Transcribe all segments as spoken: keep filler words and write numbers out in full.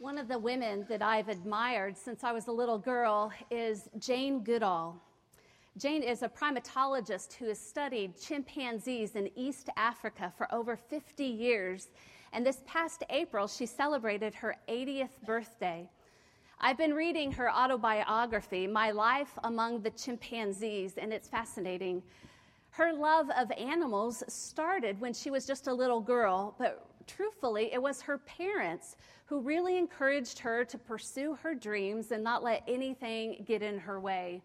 One of the women that I've admired since I was a little girl is Jane Goodall. Jane is a primatologist who has studied chimpanzees in East Africa for over fifty years, and this past April she celebrated her eightieth birthday. I've been reading her autobiography, My Life Among the Chimpanzees, and it's fascinating. Her love of animals started when she was just a little girl, but truthfully, it was her parents who really encouraged her to pursue her dreams and not let anything get in her way.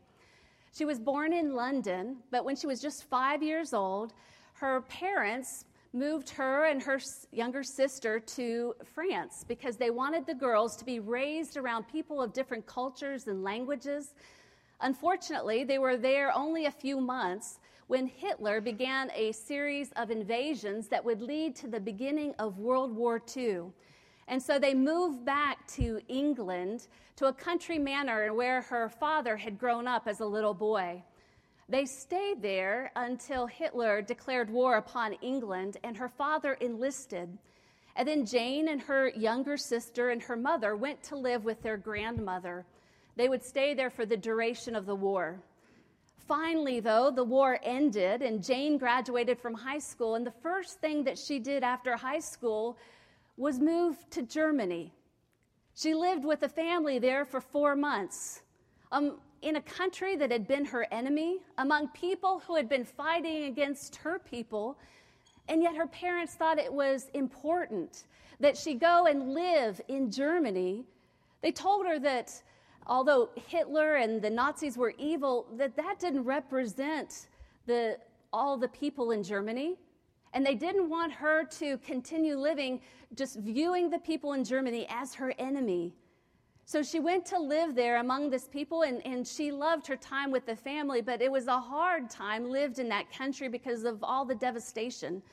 She was born in London, but when she was just five years old, her parents moved her and her younger sister to France because they wanted the girls to be raised around people of different cultures and languages. Unfortunately, they were there only a few months when Hitler began a series of invasions that would lead to the beginning of World War Two. And so they moved back to England, to a country manor where her father had grown up as a little boy. They stayed there until Hitler declared war upon England, and her father enlisted. And then Jane and her younger sister and her mother went to live with their grandmother. They would stay there for the duration of the war. Finally, though, the war ended, and Jane graduated from high school, and the first thing that she did after high school was move to Germany. She lived with a family there for four months, um, in a country that had been her enemy, among people who had been fighting against her people, and yet her parents thought it was important that she go and live in Germany. They told her that although Hitler and the Nazis were evil, that that didn't represent the, all the people in Germany. And they didn't want her to continue living, just viewing the people in Germany as her enemy. So she went to live there among this people, and, and she loved her time with the family, but it was a hard time lived in that country because of all the devastation.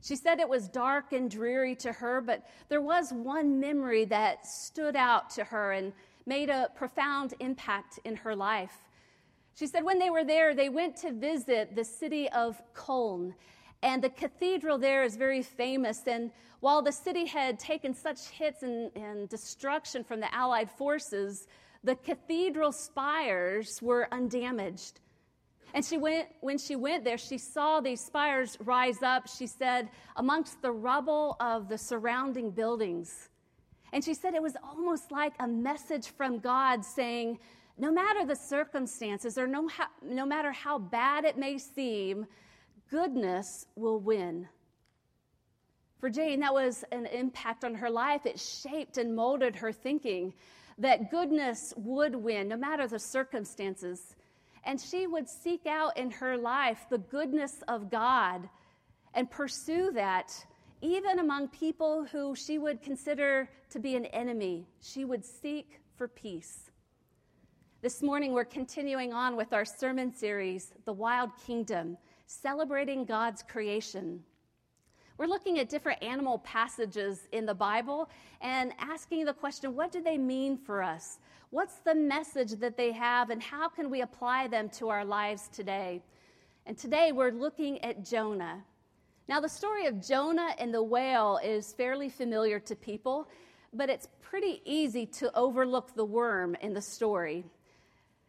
She said it was dark and dreary to her, but there was one memory that stood out to her and made a profound impact in her life. She said when they were there, they went to visit the city of Cologne, and the cathedral there is very famous. And while the city had taken such hits and, and destruction from the Allied forces, the cathedral spires were undamaged. And she went, when she went there, she saw these spires rise up, she said, amongst the rubble of the surrounding buildings. And she said it was almost like a message from God saying, no matter the circumstances or no, ha- no matter how bad it may seem, goodness will win. For Jane, that was an impact on her life. It shaped and molded her thinking that goodness would win no matter the circumstances. And she would seek out in her life the goodness of God and pursue that. Even among people who she would consider to be an enemy, she would seek for peace. This morning, we're continuing on with our sermon series, The Wild Kingdom, Celebrating God's Creation. We're looking at different animal passages in the Bible and asking the question, what do they mean for us? What's the message that they have, and how can we apply them to our lives today? And today, we're looking at Jonah. Now, the story of Jonah and the whale is fairly familiar to people, but it's pretty easy to overlook the worm in the story.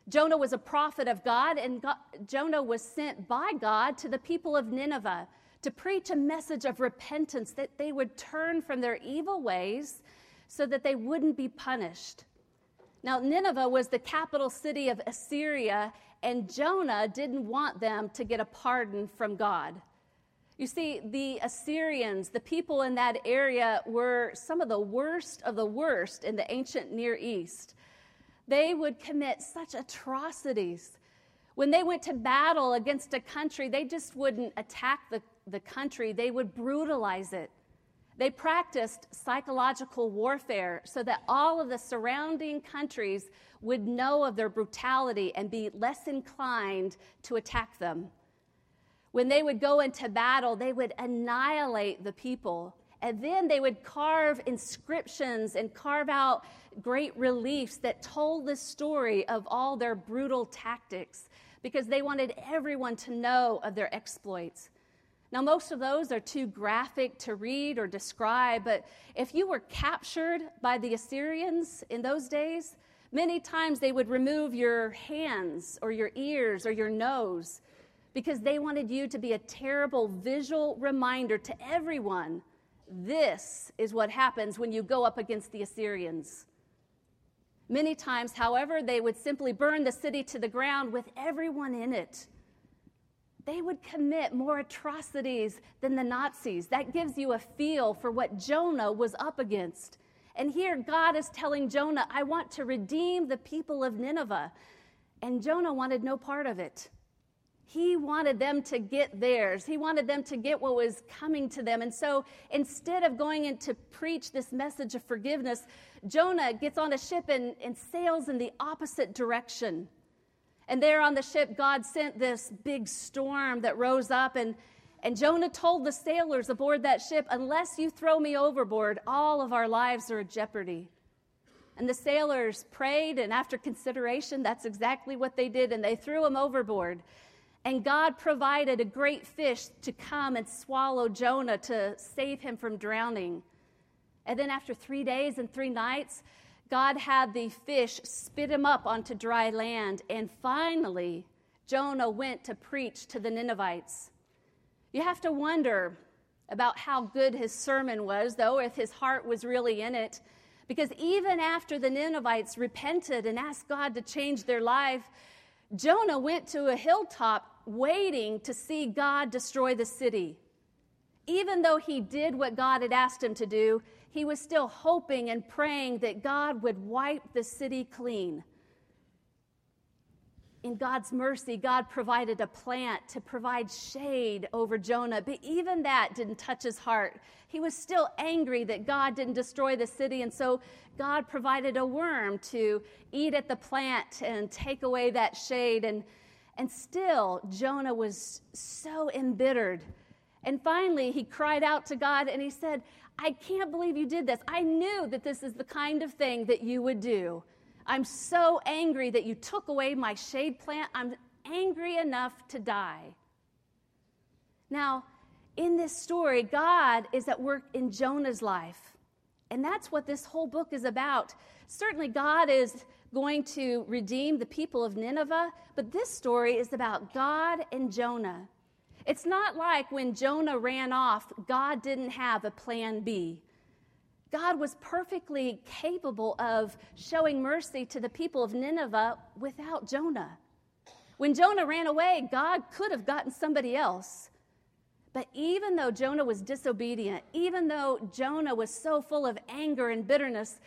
Jonah was a prophet of God, and God, Jonah was sent by God to the people of Nineveh to preach a message of repentance, that they would turn from their evil ways so that they wouldn't be punished. Now, Nineveh was the capital city of Assyria, and Jonah didn't want them to get a pardon from God. You see, the Assyrians, the people in that area, were some of the worst of the worst in the ancient Near East. They would commit such atrocities. When they went to battle against a country, they just wouldn't attack the, the country. They would brutalize it. They practiced psychological warfare so that all of the surrounding countries would know of their brutality and be less inclined to attack them. When they would go into battle, they would annihilate the people, and then they would carve inscriptions and carve out great reliefs that told the story of all their brutal tactics because they wanted everyone to know of their exploits. Now, most of those are too graphic to read or describe, but if you were captured by the Assyrians in those days, many times they would remove your hands or your ears or your nose because they wanted you to be a terrible visual reminder to everyone. This is what happens when you go up against the Assyrians. Many times, however, they would simply burn the city to the ground with everyone in it. They would commit more atrocities than the Nazis. That gives you a feel for what Jonah was up against. And here God is telling Jonah, I want to redeem the people of Nineveh. And Jonah wanted no part of it. He wanted them to get theirs. He wanted them to get what was coming to them. And so instead of going in to preach this message of forgiveness, Jonah gets on a ship and, and sails in the opposite direction. And there on the ship, God sent this big storm that rose up, and, and Jonah told the sailors aboard that ship, unless you throw me overboard, all of our lives are in jeopardy. And the sailors prayed, and after consideration, that's exactly what they did, and they threw him overboard. And God provided a great fish to come and swallow Jonah to save him from drowning. And then after three days and three nights, God had the fish spit him up onto dry land. And finally, Jonah went to preach to the Ninevites. You have to wonder about how good his sermon was, though, if his heart was really in it. Because even after the Ninevites repented and asked God to change their life, Jonah went to a hilltop waiting to see God destroy the city. Even though he did what God had asked him to do, he was still hoping and praying that God would wipe the city clean. In God's mercy, God provided a plant to provide shade over Jonah, but even that didn't touch his heart. He was still angry that God didn't destroy the city, and so God provided a worm to eat at the plant and take away that shade, and, and still Jonah was so embittered. And finally, he cried out to God, and he said, I can't believe you did this. I knew that this is the kind of thing that you would do. I'm so angry that you took away my shade plant. I'm angry enough to die. Now, in this story, God is at work in Jonah's life. And that's what this whole book is about. Certainly, God is going to redeem the people of Nineveh, but this story is about God and Jonah. It's not like when Jonah ran off, God didn't have a plan B. God was perfectly capable of showing mercy to the people of Nineveh without Jonah. When Jonah ran away, God could have gotten somebody else. But even though Jonah was disobedient, even though Jonah was so full of anger and bitterness,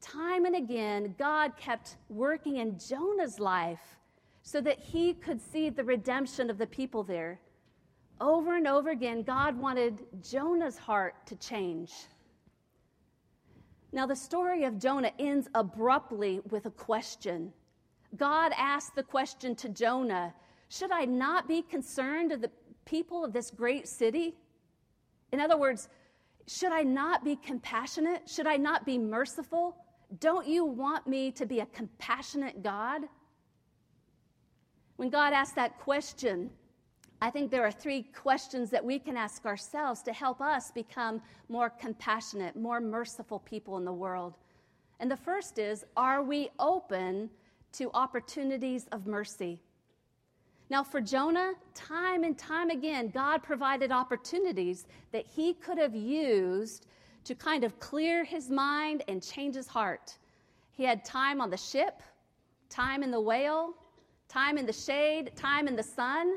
time and again, God kept working in Jonah's life so that he could see the redemption of the people there. Over and over again, God wanted Jonah's heart to change. Now, the story of Jonah ends abruptly with a question. God asked the question to Jonah, should I not be concerned of the people of this great city? In other words, should I not be compassionate? Should I not be merciful? Don't you want me to be a compassionate God? When God asked that question, I think there are three questions that we can ask ourselves to help us become more compassionate, more merciful people in the world. And the first is, are we open to opportunities of mercy? Now, for Jonah, time and time again, God provided opportunities that he could have used to kind of clear his mind and change his heart. He had time on the ship, time in the whale, time in the shade, time in the sun.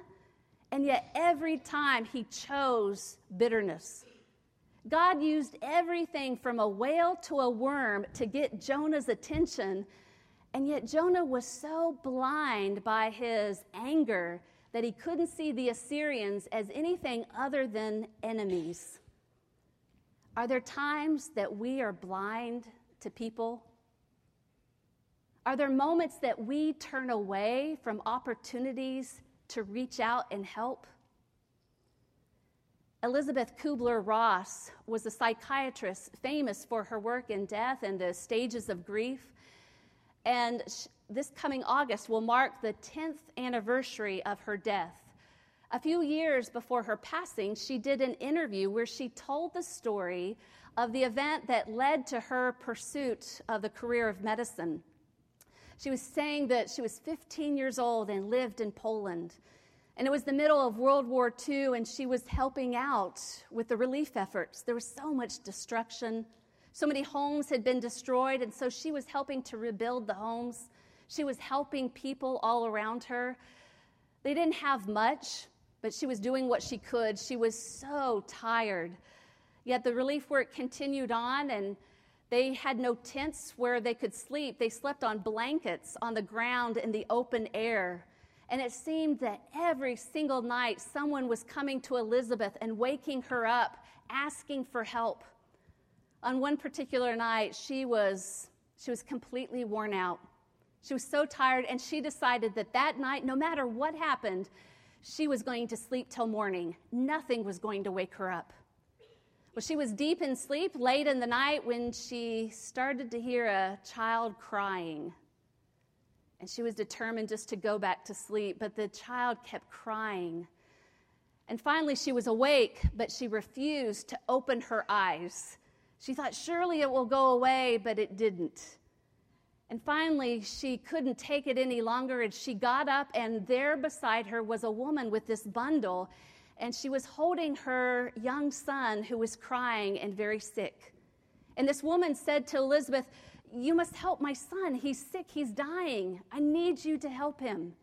And yet every time he chose bitterness. God used everything from a whale to a worm to get Jonah's attention. And yet Jonah was so blind by his anger that he couldn't see the Assyrians as anything other than enemies. Are there times that we are blind to people? Are there moments that we turn away from opportunities to reach out and help? Elizabeth Kübler-Ross was a psychiatrist famous for her work in death and the stages of grief. And sh- this coming August will mark the tenth anniversary of her death. A few years before her passing, she did an interview where she told the story of the event that led to her pursuit of the career of medicine. She was saying that she was fifteen years old and lived in Poland. And it was the middle of World War Two, and she was helping out with the relief efforts. There was so much destruction. So many homes had been destroyed, and so she was helping to rebuild the homes. She was helping people all around her. They didn't have much, but she was doing what she could. She was so tired. Yet the relief work continued on, and they had no tents where they could sleep. They slept on blankets on the ground in the open air. And it seemed that every single night someone was coming to Elizabeth and waking her up, asking for help. On one particular night, she was, she was completely worn out. She was so tired, and she decided that that night, no matter what happened, she was going to sleep till morning. Nothing was going to wake her up. Well, she was deep in sleep late in the night when she started to hear a child crying. And she was determined just to go back to sleep, but the child kept crying. And finally, she was awake, but she refused to open her eyes. She thought, surely it will go away, but it didn't. And finally, she couldn't take it any longer, and she got up, and there beside her was a woman with this bundle, and she was holding her young son who was crying and very sick. And this woman said to Elizabeth, "You must help my son. He's sick. He's dying. I need you to help him."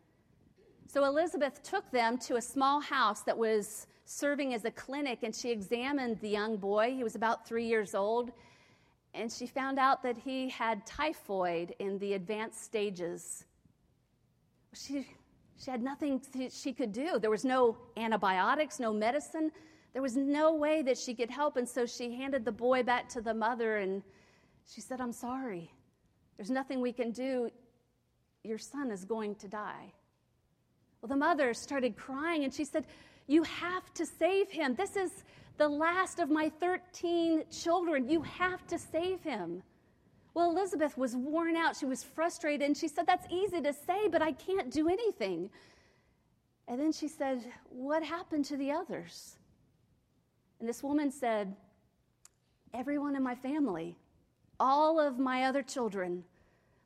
So Elizabeth took them to a small house that was serving as a clinic, and she examined the young boy. He was about three years old, and she found out that he had typhoid in the advanced stages. She She had nothing she could do. There was no antibiotics, no medicine. There was no way that she could help, and so she handed the boy back to the mother, and she said, "I'm sorry. There's nothing we can do. Your son is going to die." Well, the mother started crying, and she said, "You have to save him. This is the last of my thirteen children. You have to save him." Well, Elizabeth was worn out. She was frustrated, and she said, "That's easy to say, but I can't do anything." And then she said, "What happened to the others?" And this woman said, "Everyone in my family, all of my other children,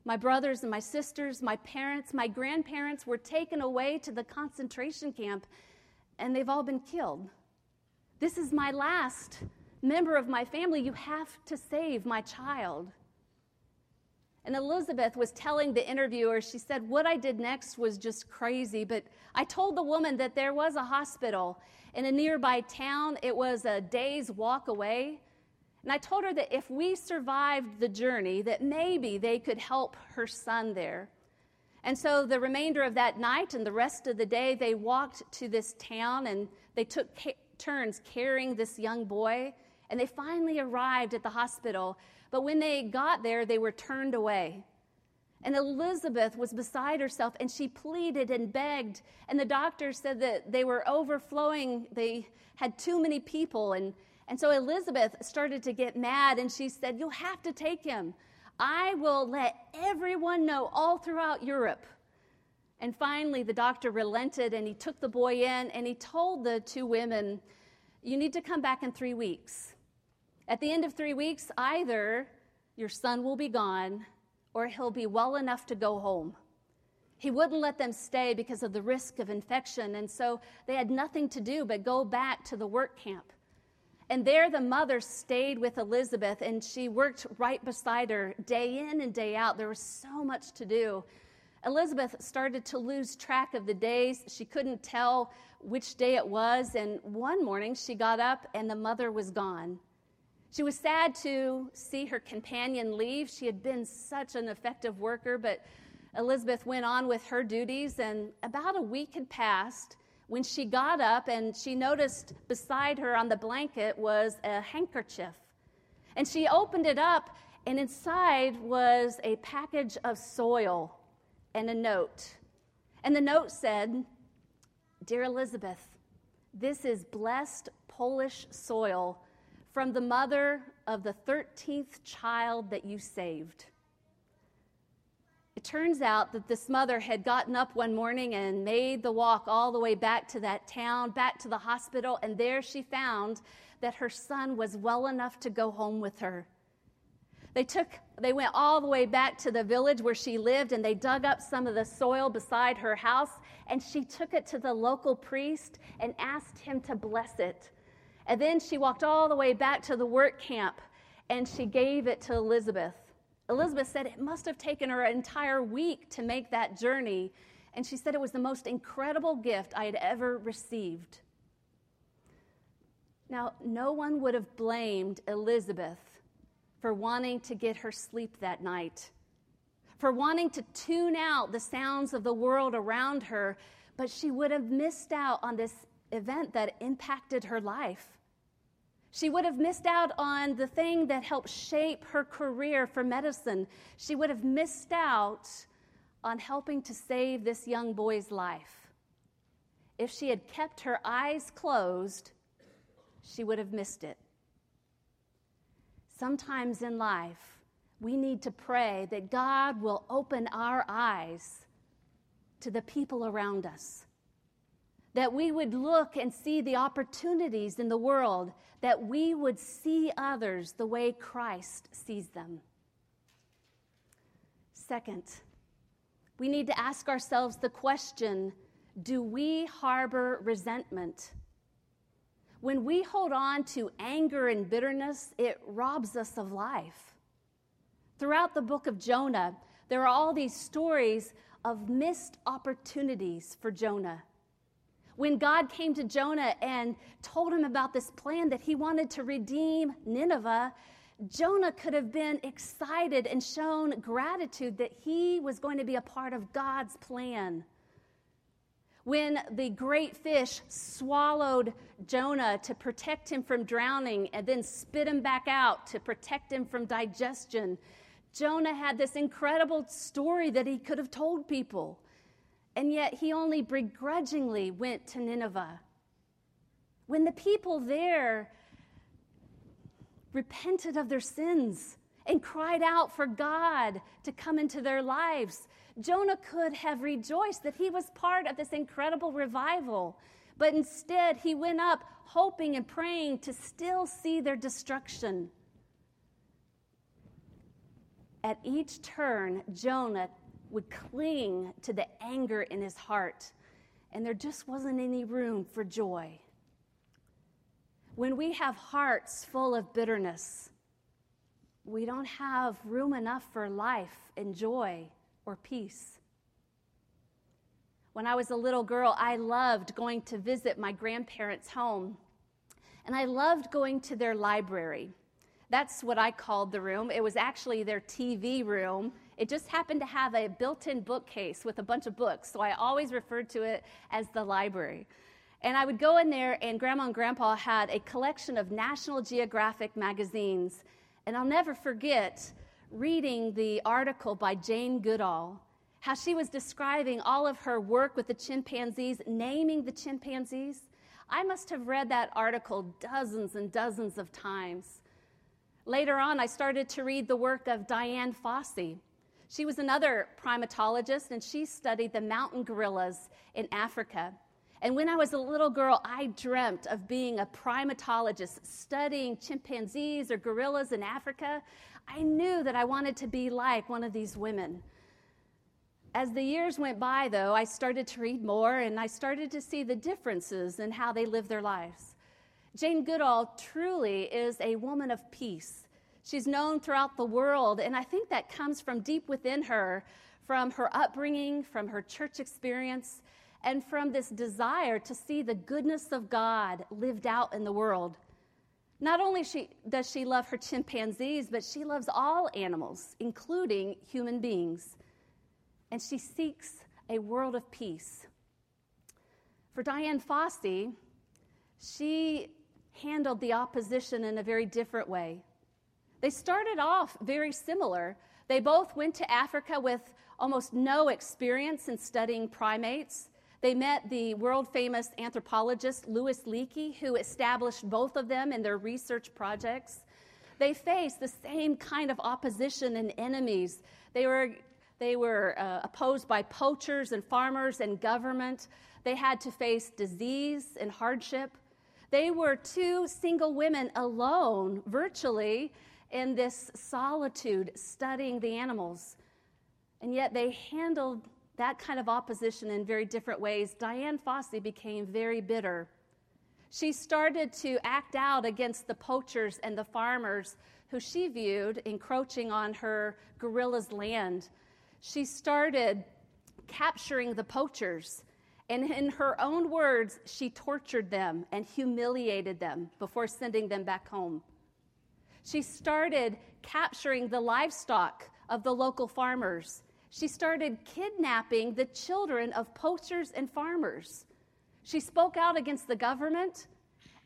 my brothers and my sisters, my parents, my grandparents were taken away to the concentration camp, and they've all been killed. This is my last member of my family. You have to save my child." And Elizabeth was telling the interviewer, she said, "What I did next was just crazy, but I told the woman that there was a hospital in a nearby town. It was a day's walk away. And I told her that if we survived the journey, that maybe they could help her son there." And so the remainder of that night and the rest of the day, they walked to this town, and they took ca- turns carrying this young boy. And they finally arrived at the hospital. But when they got there, they were turned away. And Elizabeth was beside herself, and she pleaded and begged. And the doctor said that they were overflowing. They had too many people. And, and so Elizabeth started to get mad, and she said, "You'll have to take him. I will let everyone know all throughout Europe." And finally, the doctor relented, and he took the boy in, and he told the two women, "You need to come back in three weeks. At the end of three weeks, either your son will be gone or he'll be well enough to go home." He wouldn't let them stay because of the risk of infection, and so they had nothing to do but go back to the work camp. And there the mother stayed with Elizabeth, and she worked right beside her day in and day out. There was so much to do. Elizabeth started to lose track of the days. She couldn't tell which day it was, and one morning she got up and the mother was gone. She was sad to see her companion leave. She had been such an effective worker, but Elizabeth went on with her duties, and about a week had passed when she got up and she noticed beside her on the blanket was a handkerchief. And she opened it up, and inside was a package of soil and a note. And the note said, "Dear Elizabeth, this is blessed Polish soil from the mother of the thirteenth child that you saved." It turns out that this mother had gotten up one morning and made the walk all the way back to that town, back to the hospital, and there she found that her son was well enough to go home with her. They took, they went all the way back to the village where she lived, and they dug up some of the soil beside her house, and she took it to the local priest and asked him to bless it. And then she walked all the way back to the work camp, and she gave it to Elizabeth. Elizabeth said it must have taken her an entire week to make that journey, and she said it was the most incredible gift I had ever received. Now, no one would have blamed Elizabeth for wanting to get her sleep that night, for wanting to tune out the sounds of the world around her, but she would have missed out on this event that impacted her life. She would have missed out on the thing that helped shape her career for medicine. She would have missed out on helping to save this young boy's life. If she had kept her eyes closed, she would have missed it. Sometimes in life, we need to pray that God will open our eyes to the people around us, that we would look and see the opportunities in the world, that we would see others the way Christ sees them. Second, we need to ask ourselves the question, do we harbor resentment? When we hold on to anger and bitterness, it robs us of life. Throughout the book of Jonah, there are all these stories of missed opportunities for Jonah. When God came to Jonah and told him about this plan that he wanted to redeem Nineveh, Jonah could have been excited and shown gratitude that he was going to be a part of God's plan. When the great fish swallowed Jonah to protect him from drowning and then spit him back out to protect him from digestion, Jonah had this incredible story that he could have told people, and yet he only begrudgingly went to Nineveh. When the people there repented of their sins and cried out for God to come into their lives, Jonah could have rejoiced that he was part of this incredible revival, but instead he went up hoping and praying to still see their destruction. At each turn, Jonah would cling to the anger in his heart, and there just wasn't any room for joy. When we have hearts full of bitterness, we don't have room enough for life and joy or peace. When I was a little girl, I loved going to visit my grandparents' home, and I loved going to their library. That's what I called the room. It was actually their T V room. It just happened to have a built-in bookcase with a bunch of books, so I always referred to it as the library. And I would go in there, and Grandma and Grandpa had a collection of National Geographic magazines, and I'll never forget reading the article by Jane Goodall, how she was describing all of her work with the chimpanzees, naming the chimpanzees. I must have read that article dozens and dozens of times. Later on, I started to read the work of Diane Fossey. She was another primatologist, and she studied the mountain gorillas in Africa. And when I was a little girl, I dreamt of being a primatologist, studying chimpanzees or gorillas in Africa. I knew that I wanted to be like one of these women. As the years went by, though, I started to read more, and I started to see the differences in how they live their lives. Jane Goodall truly is a woman of peace. She's known throughout the world, and I think that comes from deep within her, from her upbringing, from her church experience, and from this desire to see the goodness of God lived out in the world. Not only she, does she love her chimpanzees, but she loves all animals, including human beings. And she seeks a world of peace. For Diane Fossey, she handled the opposition in a very different way. They started off very similar. They both went to Africa with almost no experience in studying primates. They met the world-famous anthropologist Louis Leakey, who established both of them in their research projects. They faced the same kind of opposition and enemies. They were They were uh, opposed by poachers and farmers and government. They had to face disease and hardship. They were two single women alone, virtually, in this solitude, studying the animals. And yet they handled that kind of opposition in very different ways. Diane Fossey became very bitter. She started to act out against the poachers and the farmers who she viewed encroaching on her guerrilla's land. She started capturing the poachers, and in her own words, she tortured them and humiliated them before sending them back home. She started capturing the livestock of the local farmers. She started kidnapping the children of poachers and farmers. She spoke out against the government,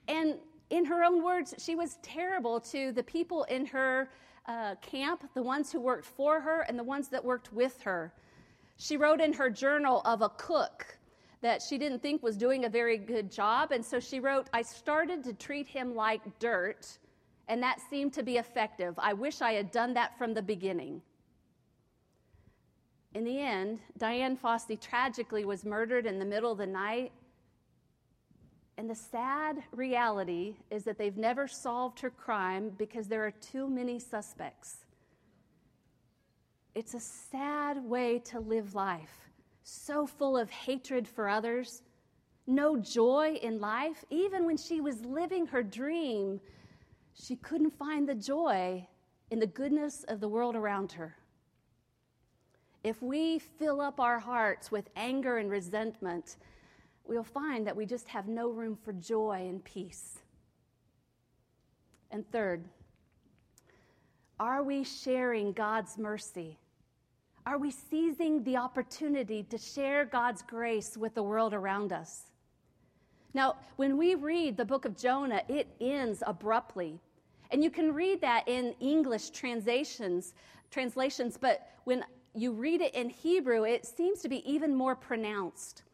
and in her own words, she was terrible to the people in her uh, camp, the ones who worked for her and the ones that worked with her. She wrote in her journal of a cook that she didn't think was doing a very good job, and so she wrote, "I started to treat him like dirt, and that seemed to be effective. I wish I had done that from the beginning." In the end, Diane Fossey tragically was murdered in the middle of the night. And the sad reality is that they've never solved her crime because there are too many suspects. It's a sad way to live life, so full of hatred for others, no joy in life. Even when she was living her dream, she couldn't find the joy in the goodness of the world around her. If we fill up our hearts with anger and resentment, we'll find that we just have no room for joy and peace. And third, are we sharing God's mercy? Are we seizing the opportunity to share God's grace with the world around us? Now, when we read the book of Jonah, it ends abruptly. And you can read that in English translations, translations, but when you read it in Hebrew, it seems to be even more pronounced.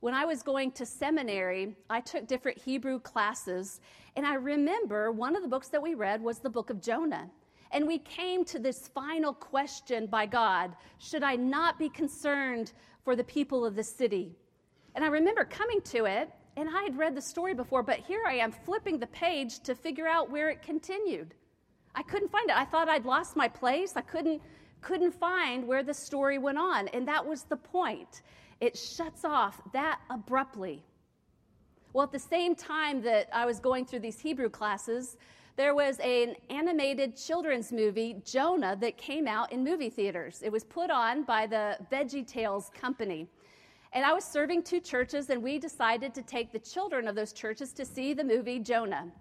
When I was going to seminary, I took different Hebrew classes, and I remember one of the books that we read was the book of Jonah. And we came to this final question by God, should I not be concerned for the people of the city? And I remember coming to it, and I had read the story before, but here I am flipping the page to figure out where it continued. I couldn't find it. I thought I'd lost my place. I couldn't, couldn't find where the story went on, and that was the point. It shuts off that abruptly. Well, at the same time that I was going through these Hebrew classes, there was an animated children's movie, Jonah, that came out in movie theaters. It was put on by the VeggieTales company. And I was serving two churches, and we decided to take the children of those churches to see the movie Jonah.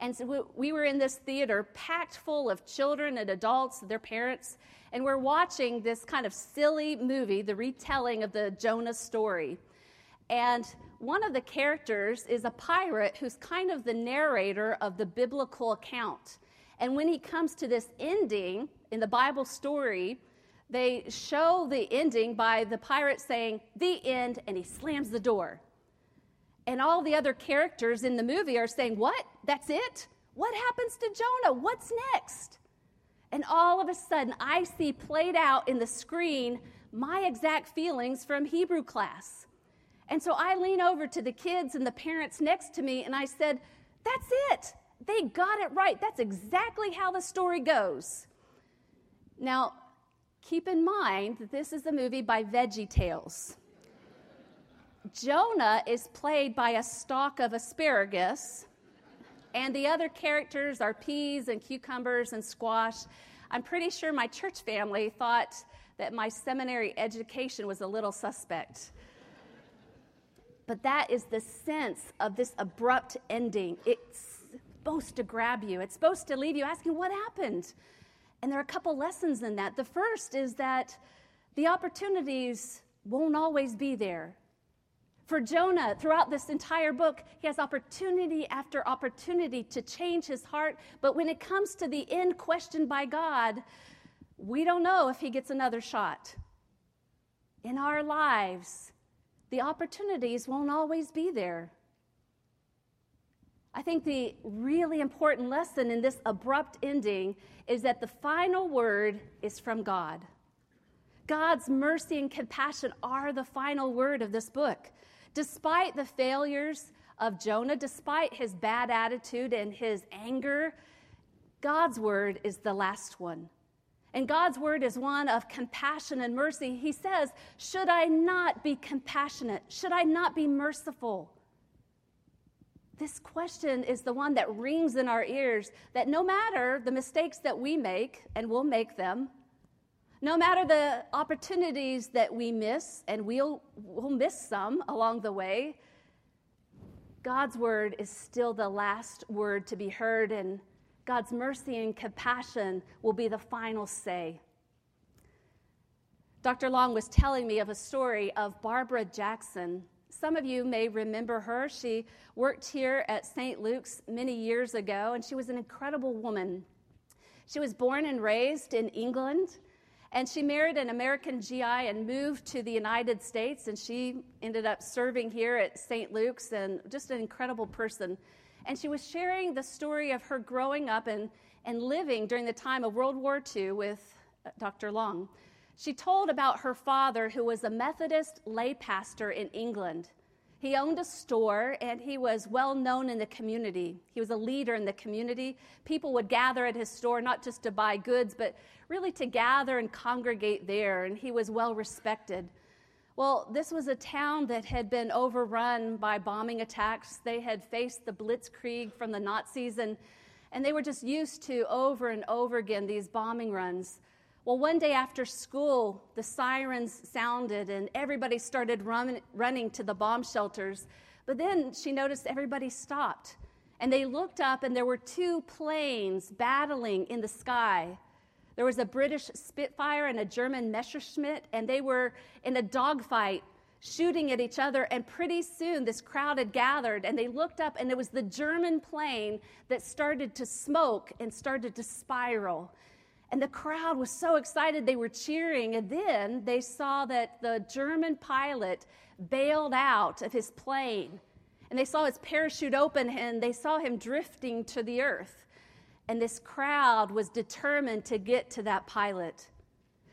And so we were in this theater packed full of children and adults, their parents, and we're watching this kind of silly movie, the retelling of the Jonah story. And one of the characters is a pirate who's kind of the narrator of the biblical account. And when he comes to this ending in the Bible story, they show the ending by the pirate saying, "The end," and he slams the door. And all the other characters in the movie are saying, "What? That's it? What happens to Jonah? What's next?" And all of a sudden, I see played out in the screen my exact feelings from Hebrew class. And so I lean over to the kids and the parents next to me, and I said, "That's it. They got it right. That's exactly how the story goes." Now, keep in mind that this is a movie by VeggieTales. Jonah is played by a stalk of asparagus, and the other characters are peas and cucumbers and squash. I'm pretty sure my church family thought that my seminary education was a little suspect. But that is the sense of this abrupt ending. It's supposed to grab you. It's supposed to leave you asking, what happened? And there are a couple lessons in that. The first is that the opportunities won't always be there. For Jonah, throughout this entire book, he has opportunity after opportunity to change his heart. But when it comes to the end question by God, we don't know if he gets another shot. In our lives, the opportunities won't always be there. I think the really important lesson in this abrupt ending is that the final word is from God. God's mercy and compassion are the final word of this book. Despite the failures of Jonah, despite his bad attitude and his anger, God's word is the last one. And God's word is one of compassion and mercy. He says, should I not be compassionate? Should I not be merciful? This question is the one that rings in our ears, that no matter the mistakes that we make, and we'll make them, no matter the opportunities that we miss, and we'll, we'll miss some along the way, God's word is still the last word to be heard, and God's mercy and compassion will be the final say. Doctor Long was telling me of a story of Barbara Jackson. Some of you may remember her. She worked here at Saint Luke's many years ago, and she was an incredible woman. She was born and raised in England, and she married an American G I and moved to the United States, and she ended up serving here at Saint Luke's, and just an incredible person. And she was sharing the story of her growing up and, and living during the time of World War Two with Doctor Long. She told about her father, who was a Methodist lay pastor in England. He owned a store, and he was well known in the community. He was a leader in the community. People would gather at his store, not just to buy goods, but really to gather and congregate there, and he was well respected. Well, this was a town that had been overrun by bombing attacks. They had faced the blitzkrieg from the Nazis, and, and they were just used to over and over again these bombing runs. Well, one day after school, the sirens sounded, and everybody started run, running to the bomb shelters. But then she noticed everybody stopped, and they looked up, and there were two planes battling in the sky. There was a British Spitfire and a German Messerschmitt, and they were in a dogfight, shooting at each other, and pretty soon this crowd had gathered, and they looked up, and it was the German plane that started to smoke and started to spiral. And the crowd was so excited, they were cheering, and then they saw that the German pilot bailed out of his plane, and they saw his parachute open, and they saw him drifting to the earth, and this crowd was determined to get to that pilot.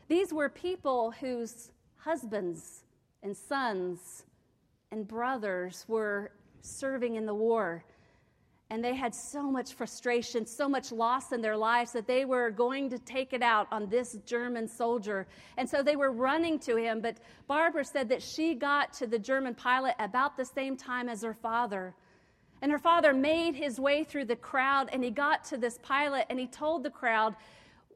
These were people whose husbands and sons and brothers were serving in the war. And they had so much frustration, so much loss in their lives that they were going to take it out on this German soldier. And so they were running to him. But Barbara said that she got to the German pilot about the same time as her father. And her father made his way through the crowd, and he got to this pilot, and he told the crowd,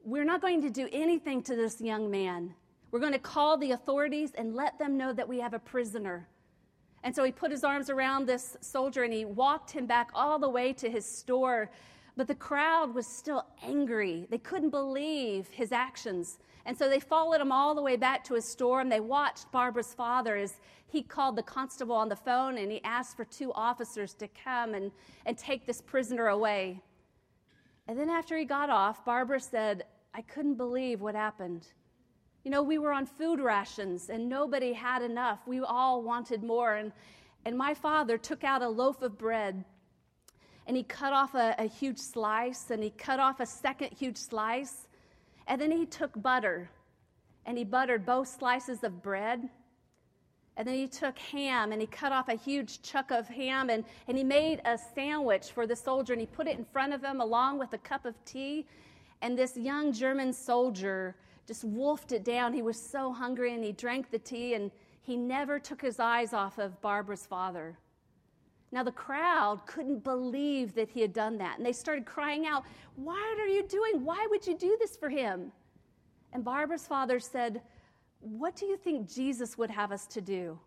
"We're not going to do anything to this young man. We're going to call the authorities and let them know that we have a prisoner." And so he put his arms around this soldier, and he walked him back all the way to his store. But the crowd was still angry. They couldn't believe his actions. And so they followed him all the way back to his store, and they watched Barbara's father as he called the constable on the phone, and he asked for two officers to come and, and take this prisoner away. And then after he got off, Barbara said, "I couldn't believe what happened. You know, we were on food rations, and nobody had enough. We all wanted more. And, and my father took out a loaf of bread, and he cut off a, a huge slice, and he cut off a second huge slice. And then he took butter, and he buttered both slices of bread. And then he took ham, and he cut off a huge chunk of ham, and, and he made a sandwich for the soldier, and he put it in front of him along with a cup of tea. And this young German soldier just wolfed it down. He was so hungry, and he drank the tea, and he never took his eyes off of Barbara's father. Now, the crowd couldn't believe that he had done that, and they started crying out, "What are you doing? Why would you do this for him?" And Barbara's father said, "What do you think Jesus would have us to do?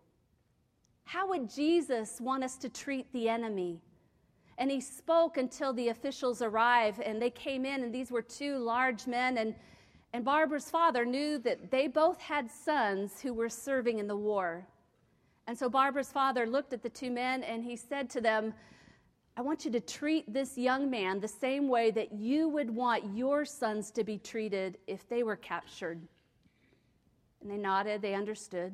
How would Jesus want us to treat the enemy?" And he spoke until the officials arrived, and they came in, and these were two large men, and And Barbara's father knew that they both had sons who were serving in the war. And so Barbara's father looked at the two men, and he said to them, "I want you to treat this young man the same way that you would want your sons to be treated if they were captured." And they nodded, they understood.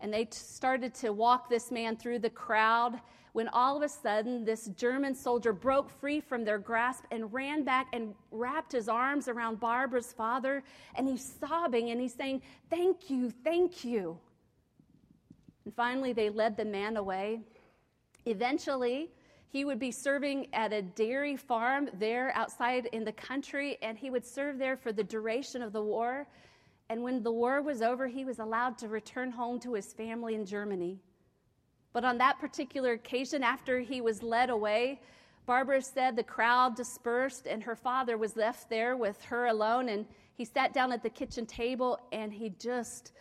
And they started to walk this man through the crowd when all of a sudden this German soldier broke free from their grasp and ran back and wrapped his arms around Barbara's father, and he's sobbing and he's saying, "Thank you, thank you." And finally, they led the man away. Eventually, he would be serving at a dairy farm there outside in the country, and he would serve there for the duration of the war. And when the war was over, he was allowed to return home to his family in Germany. But on that particular occasion, after he was led away, Barbara said the crowd dispersed and her father was left there with her alone. And he sat down at the kitchen table and he just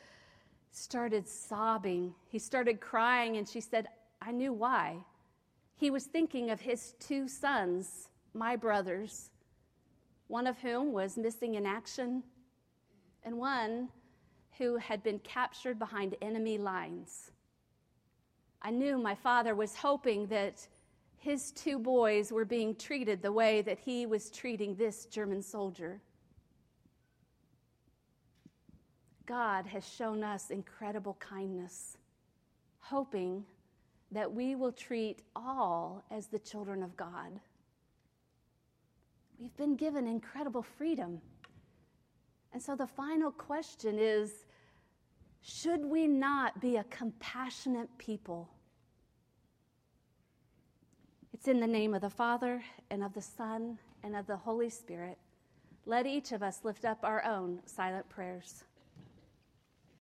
started sobbing. He started crying, and she said, "I knew why. He was thinking of his two sons, my brothers, one of whom was missing in action, and one who had been captured behind enemy lines. I knew my father was hoping that his two boys were being treated the way that he was treating this German soldier." God has shown us incredible kindness, hoping that we will treat all as the children of God. We've been given incredible freedom. And so the final question is, should we not be a compassionate people? It's in the name of the Father, and of the Son, and of the Holy Spirit. Let each of us lift up our own silent prayers.